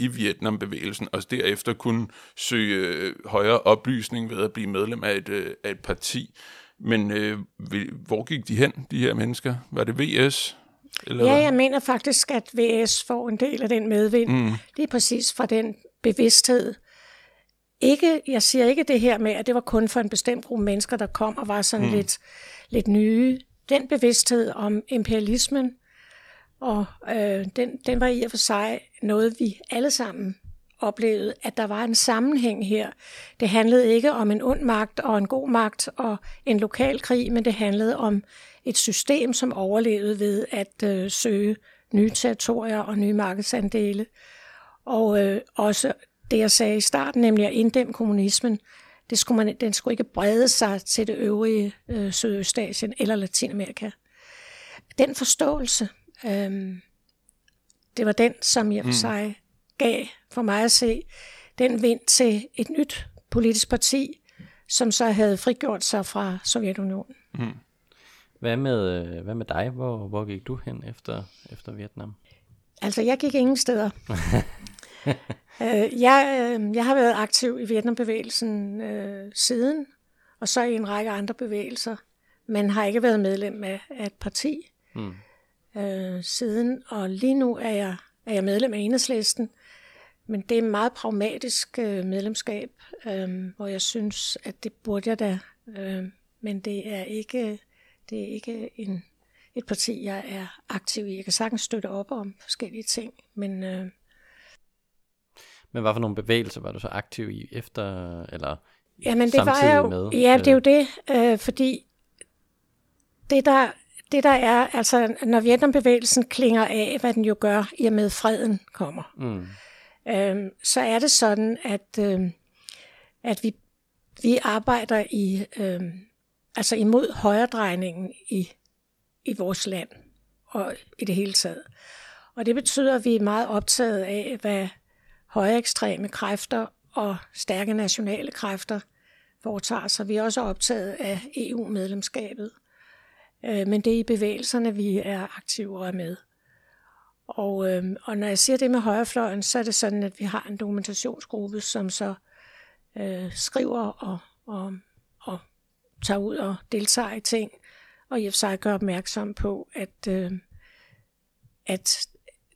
i Vietnambevægelsen, og derefter kunne søge højere oplysning ved at blive medlem af et parti. Men hvor gik de hen, de her mennesker? Var det VS? Eller? Ja, jeg mener faktisk, at VS får en del af den medvind. Det er præcis fra den bevidsthed. Jeg siger ikke det her med, at det var kun for en bestemt gruppe mennesker, der kom og var sådan lidt nye. Den bevidsthed om imperialismen, og den var i og for sig noget, vi alle sammen oplevede, at der var en sammenhæng her. Det handlede ikke om en ond magt og en god magt og en lokal krig, men det handlede om et system, som overlevede ved at søge nye territorier og nye markedsandele. Og også det, jeg sagde i starten, nemlig at inddæmme kommunismen, den skulle ikke brede sig til det øvrige Sydøstasien eller Latinamerika. Den forståelse, det var den, som jeg for sig gav for mig at se, den vind til et nyt politisk parti, som så havde frigjort sig fra Sovjetunionen. Hvad med dig? Hvor gik du hen efter Vietnam? Altså, jeg gik ingen steder. Jeg har været aktiv i Vietnambevægelsen siden, og så i en række andre bevægelser, men har ikke været medlem af et parti siden, og lige nu er jeg medlem af Enhedslisten, men det er et meget pragmatisk medlemskab, hvor jeg synes, at det burde jeg da, men det er ikke et parti, jeg er aktiv i. Jeg kan sagtens støtte op om forskellige ting, men... Men hvad for nogle bevægelser var du så aktiv i efter, eller jamen, det samtidig var jeg jo, med? Ja, det er jo det, fordi det der er, altså når Vietnambevægelsen klinger af, hvad den jo gør, i og med freden kommer, så er det sådan, at vi arbejder i, altså imod højredrejningen i vores land, og i det hele taget. Og det betyder, at vi er meget optaget af, hvad høje ekstreme kræfter og stærke nationale kræfter foretager sig. Vi er også optaget af EU-medlemskabet, men det er i bevægelserne, vi er aktive og er med. Og når jeg siger det med højrefløjen, så er det sådan, at vi har en dokumentationsgruppe, som så skriver og tager ud og deltager i ting, og i og for sig gør opmærksom på, at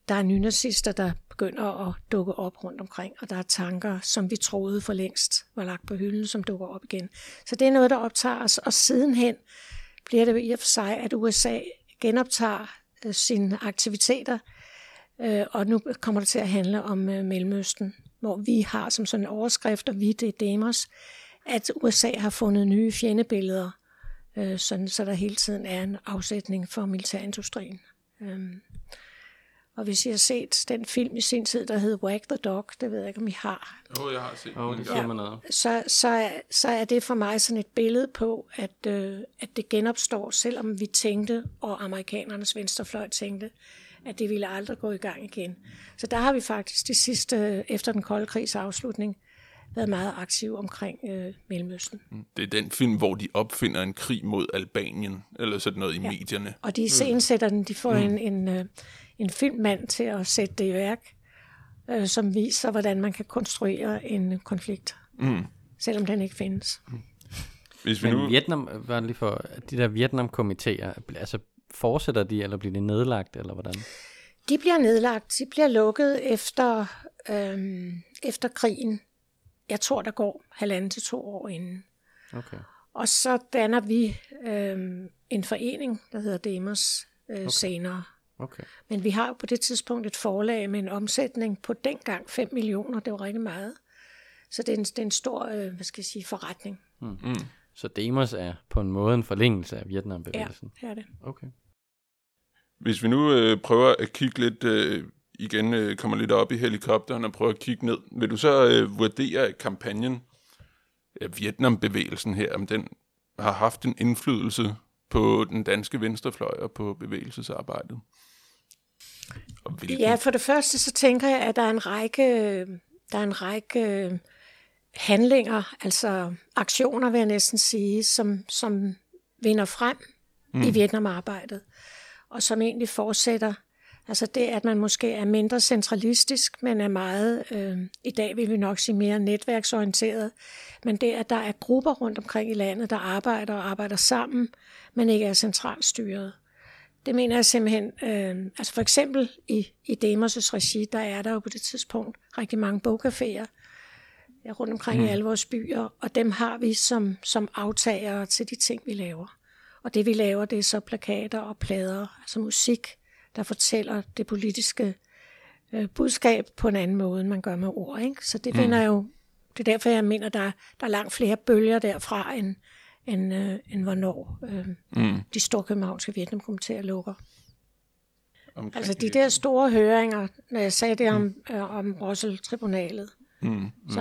der er nynazister, der begynder at dukke op rundt omkring, og der er tanker, som vi troede for længst var lagt på hylden, som dukker op igen. Så det er noget, der optager os, og sidenhen bliver det i og for sig, at USA genoptager sine aktiviteter, og nu kommer det til at handle om Mellemøsten, hvor vi har som sådan en overskrift, og vi, det er Demos, at USA har fundet nye fjendebilleder, sådan, så der hele tiden er en afsætning for militærindustrien. Og hvis I har set den film i sin tid, der hed Wag the Dog, det ved jeg ikke, om I har. Jeg har set den. Så er det for mig sådan et billede på, at det genopstår, selvom vi tænkte, og amerikanernes venstrefløj tænkte, at det ville aldrig gå i gang igen. Så der har vi faktisk de sidste, efter den kolde krigs afslutning, været meget aktive omkring Mellemøsten. Det er den film, hvor de opfinder en krig mod Albanien, eller sådan noget i medierne. Og de iscenesætter den, de får en filmmand til at sætte det i værk, som viser, hvordan man kan konstruere en konflikt, selvom den ikke findes. Men Vietnam, var lige for de der Vietnam-komiteer, altså fortsætter de, eller bliver de nedlagt, eller hvordan? De bliver nedlagt, de bliver lukket efter krigen. Jeg tror, der går 1,5 til 2 år inden. Okay. Og så danner vi en forening, der hedder Demos, senere. Okay. Men vi har jo på det tidspunkt et forlag med en omsætning på dengang 5 millioner. Det var rigtig meget. Så det er en stor forretning. Mm-hmm. Så Demos er på en måde en forlængelse af Vietnambevægelsen? Ja, det er det. Okay. Hvis vi nu prøver at kigge lidt, kommer lidt op i helikopteren og prøver at kigge ned, vil du så vurdere kampagnen, Vietnambevægelsen her, om den har haft en indflydelse på den danske venstrefløj og på bevægelsesarbejdet? Ja, for det første så tænker jeg, at der er en række handlinger, altså aktioner vil jeg næsten sige, som vinder frem i Vietnamarbejdet, og som egentlig fortsætter. Altså det, at man måske er mindre centralistisk, men er meget, i dag vil vi nok sige mere netværksorienteret, men det, at der er grupper rundt omkring i landet, der arbejder sammen, men ikke er centralstyret. Det mener jeg simpelthen, altså for eksempel i Demos' regi, der er der jo på det tidspunkt rigtig mange bogcaféer rundt omkring i alle vores byer, og dem har vi som aftagere til de ting, vi laver. Og det, vi laver, det er så plakater og plader, altså musik, der fortæller det politiske budskab på en anden måde, end man gør med ord, ikke? Så det finder jo, det er derfor, jeg mener, der er langt flere bølger derfra, end hvornår de store københavnske Vietnamkomiteer lukker. Omkring altså de der store høringer, når jeg sagde det om Russell-tribunalet, så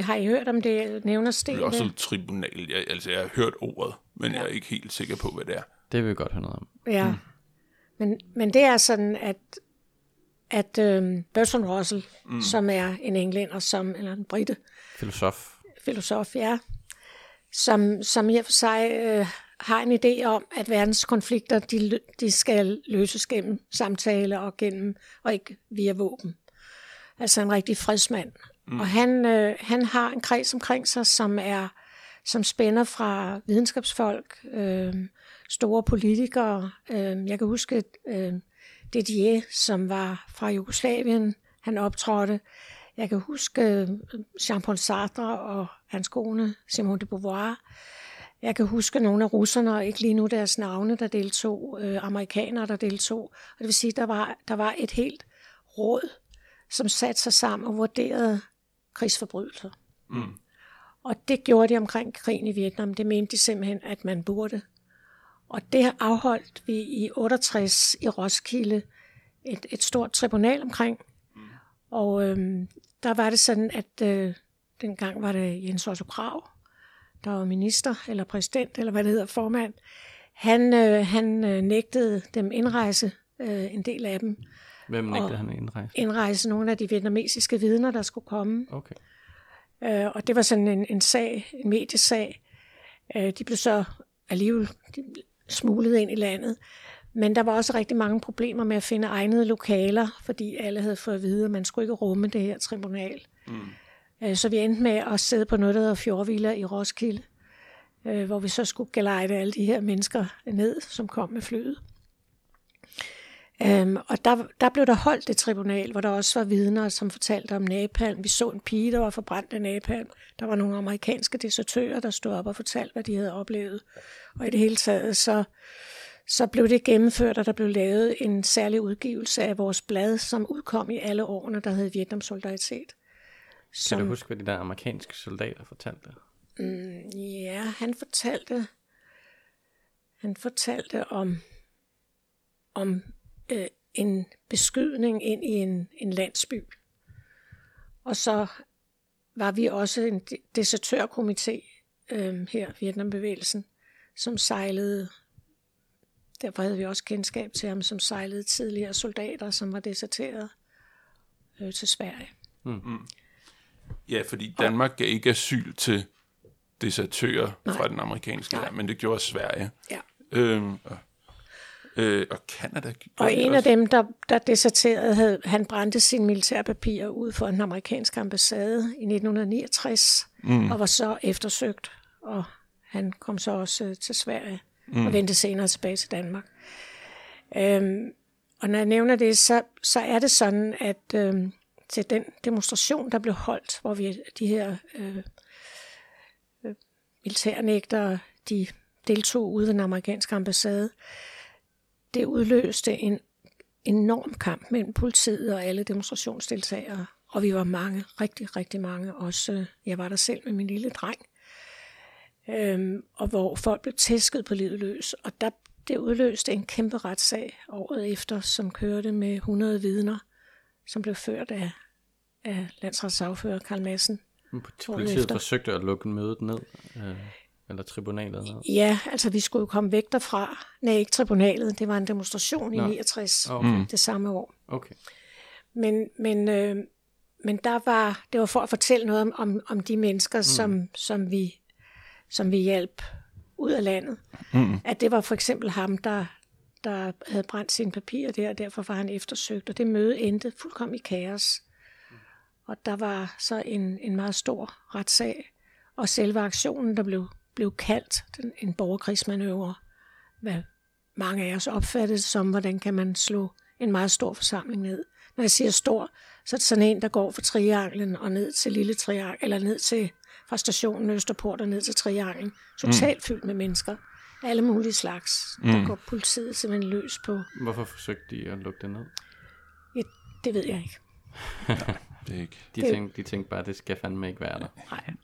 har I hørt om det, nævner Sten? Russell-tribunal, jeg har hørt ordet, men jeg er ikke helt sikker på, hvad det er. Det vil vi godt høre noget om. Ja, men det er sådan, at Bertrand Russell, som er en englænder, eller en brite. Filosof, ja. Som i og for sig har en idé om, at verdens konflikter, de skal løses gennem samtaler og ikke via våben. Altså en rigtig fredsmand. Og han har en kreds omkring sig, som spænder fra videnskabsfolk, store politikere. Jeg kan huske Didier, som var fra Jugoslavien, han optrådte. Jeg kan huske Jean-Paul Sartre og hans kone, Simone de Beauvoir. Jeg kan huske nogle af russerne, og ikke lige nu deres navne, der deltog, amerikanere, der deltog. Og det vil sige, der var et helt råd, som satte sig sammen og vurderede krigsforbrydelser. Og det gjorde de omkring krigen i Vietnam. Det mente de simpelthen, at man burde. Og det afholdt vi i 68 i Roskilde et stort tribunal omkring. Og der var det sådan, at dengang var det Jens Otto Krag, der var minister eller præsident, eller hvad det hedder, formand. Han nægtede dem indrejse, en del af dem. Hvem nægtede han indrejse? Indrejse nogle af de vietnamesiske vidner, der skulle komme. Okay. Og det var sådan en sag, en mediesag. De blev så alligevel smuglet ind i landet. Men der var også rigtig mange problemer med at finde egnede lokaler, fordi alle havde fået at vide, at man skulle ikke rumme det her tribunal. Så vi endte med at sidde på noget, der hedder Fjordvilla i Roskilde, hvor vi så skulle gelejde alle de her mennesker ned, som kom med flyet. Og der blev der holdt et tribunal, hvor der også var vidner, som fortalte om napalm. Vi så en pige, der var forbrændt af napalm. Der var nogle amerikanske desertører, der stod op og fortalte, hvad de havde oplevet. Og i det hele taget så blev det gennemført, og der blev lavet en særlig udgivelse af vores blad, som udkom i alle årene, der hed Vietnam Solidaritet. Kan du huske, hvad de der amerikanske soldater fortalte? Ja, han fortalte om en beskydning ind i en landsby. Og så var vi også en desertørkomité her, Vietnambevægelsen, som sejlede. Derfor havde vi også kendskab til ham, som sejlede tidligere soldater, som var deserteret til Sverige. Ja, fordi Danmark gav ikke asyl til desertører fra den amerikanske hær, men det gjorde Sverige. Ja. Og Canada. Og en af dem, der deserterede, han brændte sine militærpapirer ud for den amerikanske ambassade i 1969, og var så eftersøgt, og han kom så også til Sverige. Og vendte senere tilbage til Danmark. Og når jeg nævner det, så er det sådan, at til den demonstration, der blev holdt, hvor vi de her militærnægtere, de deltog ude ved den amerikanske ambassade, det udløste en enorm kamp mellem politiet og alle demonstrationsdeltagere. Og vi var mange, rigtig, rigtig mange. Også, jeg var der selv med min lille dreng. Og hvor folk blev tæsket på livet løs, og der Det udløste en kæmpe retssag året efter, som kørte med 100 vidner, som blev ført af landsretssagfører Karl Madsen. Politiet forsøgte at lukke mødet ned, eller tribunalet ned? Ja, altså vi skulle jo komme væk derfra. Nej, ikke tribunalet, det var en demonstration i 69, okay. Det samme år. Okay. Men det var for at fortælle noget om de mennesker, som vi hjalp ud af landet. Mm. At det var for eksempel ham, der havde brændt sine papirer der, og derfor var han eftersøgt. Og det møde endte fuldkommen i kaos. Og der var så en meget stor retssag. Og selve aktionen, der blev kaldt en borgerkrigsmanøvre, hvad mange af os opfattede som, hvordan kan man slå en meget stor forsamling ned. Når jeg siger stor, så er det sådan en, der går fra Trianglen og ned til Lille Triangel, eller ned til fra stationen Østerport og ned til Trianglen. Totalt fyldt med mennesker. Alle mulige slags. Der går politiet simpelthen løs på. Hvorfor forsøgte de at lukke det ned? Ja, det ved jeg ikke. Det er ikke. De tænkte bare, det skal fandme ikke være der. Nej.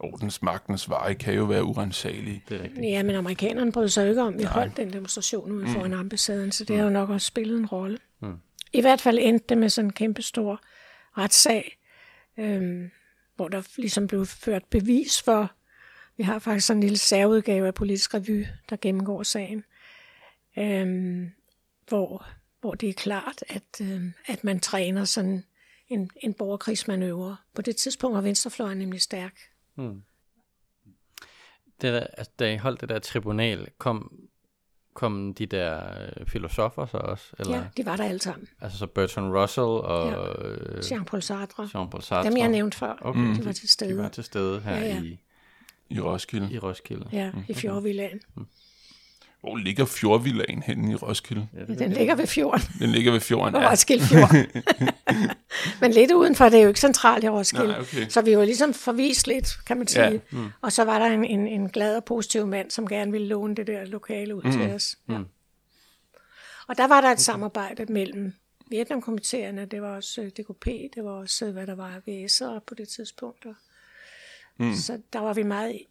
Ordensmagtens veje kan jo være urensagelige. Det er rigtigt. Ja, men amerikanerne brød sig ikke om, at vi holdt den demonstration ude foran ambassaden, så det har jo nok også spillet en rolle. Mm. I hvert fald endte det med sådan en kæmpe stor retssag, hvor der ligesom blev ført bevis for, vi har faktisk sådan en lille særudgave af Politisk Revy, der gennemgår sagen, hvor det er klart, at man træner sådan en borgerkrigsmanøvre. På det tidspunkt var venstrefløjen nemlig stærk. Mm. Det der, altså, da I holdt det der tribunal, kom de der filosofer så også? Eller? Ja, de var der alle sammen. Altså så Bertrand Russell og... Ja. Jean-Paul Sartre. Dem jeg nævnte før, okay. De var til stede. De var til stede her i Roskilde. I Roskilde. Ja, i Fjordvillaen. Mm. Hvor ligger Fjordvillaen henne i Roskilde? Ja, den ligger ved fjorden. Den ligger ved fjorden, ja. Roskilde Fjord. Men lidt udenfor, det er jo ikke centralt i Roskilde. Nej, okay. Så vi var ligesom forvist lidt, kan man sige. Ja. Mm. Og så var der en glad og positiv mand, som gerne ville låne det der lokale ud til os. Ja. Mm. Og der var der et samarbejde mellem Vietnamkomiteerne, det var også DKP, det var også, hvad der var VS'er på det tidspunkt. Så der var vi meget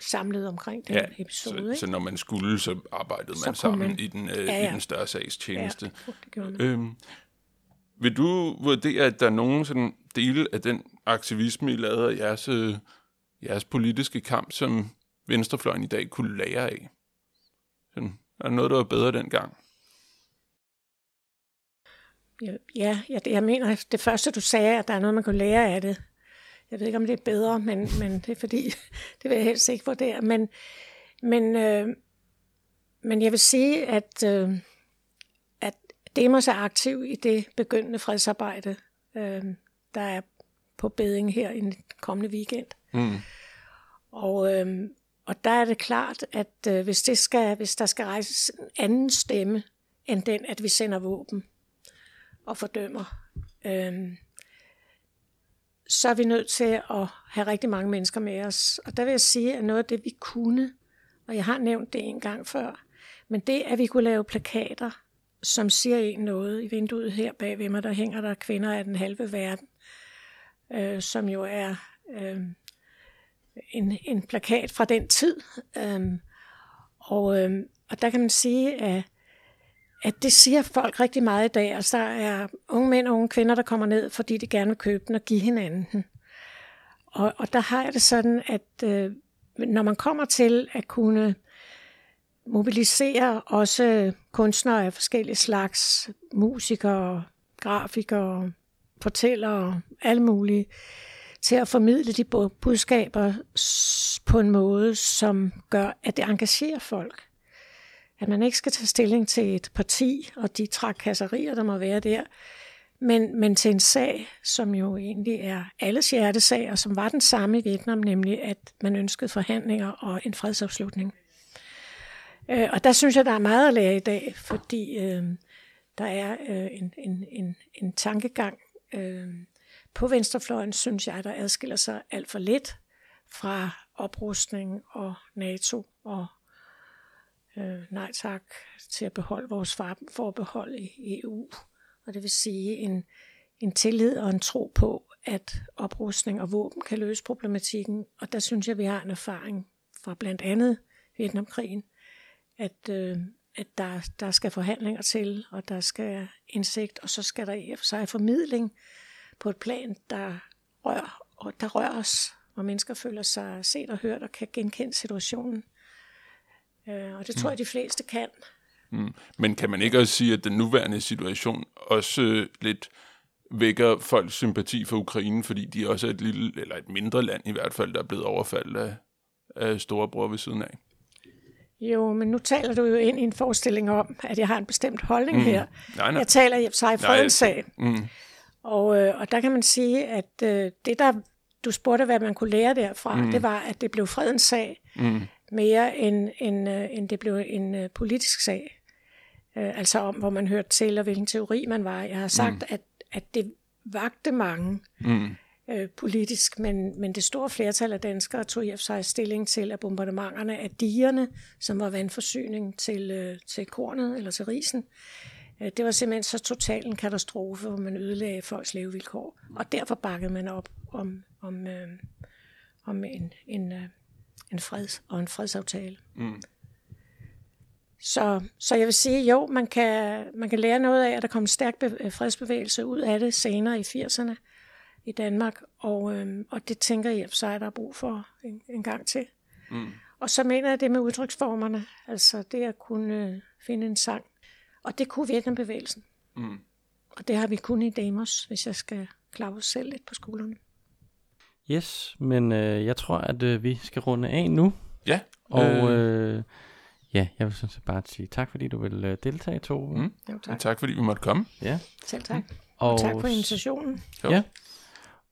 samlet omkring den episode. Så når man skulle, så arbejdede man sammen i den større sags tjeneste. Ja, det vil du vurdere, at der er nogen sådan dele af den aktivisme, I lavede, og jeres politiske kamp, som venstrefløjen i dag kunne lære af? Sådan, er der noget, der var bedre dengang? Ja, jeg mener, det første, du sagde, at der er noget, man kunne lære af det. Jeg ved ikke, om det er bedre, men det er fordi, det vil jeg helst ikke vurdere. Men jeg vil sige, at Demos er aktiv i det begyndende fredsarbejde, der er på beding her i den kommende weekend. Mm. Og der er det klart, at hvis der skal rejses en anden stemme, end den, at vi sender våben og fordømmer, så er vi nødt til at have rigtig mange mennesker med os. Og der vil jeg sige, at noget af det, vi kunne, og jeg har nævnt det en gang før, men det, at vi kunne lave plakater, som siger en noget. I vinduet her bag ved mig, der hænger der kvinder af den halve verden, som jo er en plakat fra den tid. Og der kan man sige, at det siger folk rigtig meget i dag. Altså, der er unge mænd og unge kvinder, der kommer ned, fordi de gerne vil købe den og give hinanden den. Og der har jeg det sådan, at når man kommer til at kunne mobilisere også kunstnere af forskellige slags, musikere, grafikere, fortællere, alle mulige, til at formidle de budskaber på en måde, som gør, at det engagerer folk. At man ikke skal tage stilling til et parti og de trakasserier, der må være der, men til en sag, som jo egentlig er alles hjertesag, og som var den samme i Vietnam, nemlig at man ønskede forhandlinger og en fredsafslutning. Og der synes jeg, der er meget at lære i dag, fordi der er en tankegang på venstrefløjen, synes jeg, der adskiller sig alt for lidt fra oprustning og NATO og nej tak til at beholde vores forbehold i EU. Og det vil sige en tillid og en tro på, at oprustning og våben kan løse problematikken. Og der synes jeg, vi har en erfaring fra blandt andet Vietnamkrigen, at, at der skal forhandlinger til, og der skal indsigt, og så skal der i og for sig formidling på et plan, der rører os, hvor mennesker føler sig set og hørt og kan genkende situationen. Og det tror jeg, de fleste kan. Mm. Men kan man ikke også sige, at den nuværende situation også lidt vækker folks sympati for Ukraine, fordi de også er et lille, eller et mindre land i hvert fald, der er blevet overfaldet af storebror ved siden af? Jo, men nu taler du jo ind i en forestilling om, at jeg har en bestemt holdning her. Nej. Jeg taler i sig fredens sag. Mm. Og der kan man sige, at det der, du spurgte, hvad man kunne lære derfra, det var, at det blev fredens sag, mere end det blev en politisk sag. Altså om, hvor man hørte til, og hvilken teori man var. Jeg har sagt, at det vagte mange politisk, men det store flertal af danskere tog i og for sig stilling til, at bombardementerne af digerne, som var vandforsyning til kornet eller til risen, det var simpelthen så total en katastrofe, hvor man ødelagde folks levevilkår. Og derfor bakkede man op om en freds og en fredsaftale. Mm. Så jeg vil sige, jo, man kan lære noget af, at der kom en stærk fredsbevægelse ud af det senere i 80'erne i Danmark, og det tænker jeg i og for sig, der er brug for en gang til. Mm. Og så mener jeg det med udtryksformerne, altså det at kunne finde en sang. Og det kunne Vietnambevægelsen. Mm. Og det har vi kun i Demos, hvis jeg skal klappe os selv lidt på skuldrene. Yes, men jeg tror, at vi skal runde af nu. Ja. Og ja, jeg vil sådan set bare sige tak, fordi du ville deltage, Tove. Mm. Jo, tak. Og tak, fordi vi måtte komme. Ja. Selv tak. Og tak for invitationen. Ja.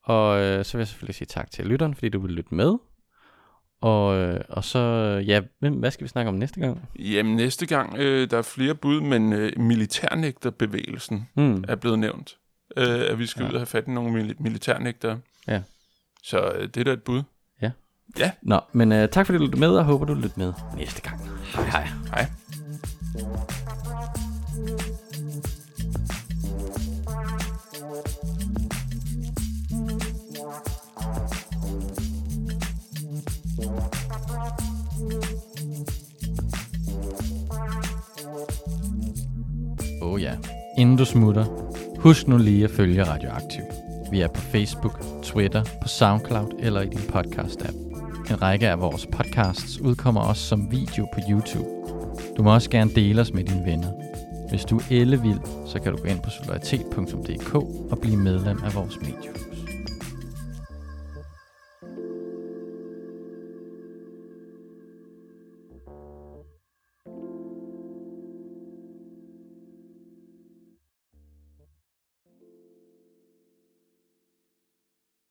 Og så vil jeg selvfølgelig sige tak til lytteren, fordi du ville lytte med. Og så, ja, hvad skal vi snakke om næste gang? Jamen næste gang, der er flere bud, men militærnægterbevægelsen er blevet nævnt. At vi skal ud og have fat i nogle militærnægtere. Ja. Så det er da et bud. Ja. Ja. Nå, men tak fordi du lyttede med, og håber du lytter med næste gang. Hej hej. Hej. Oh ja, inden du smutter, husk nu lige at følge Radioaktiv. Vi er på Facebook, Twitter, på SoundCloud eller i din podcast-app. En række af vores podcasts udkommer også som video på YouTube. Du må også gerne dele os med dine venner. Hvis du er ellevild, så kan du gå ind på solidaritet.dk og blive medlem af vores medie.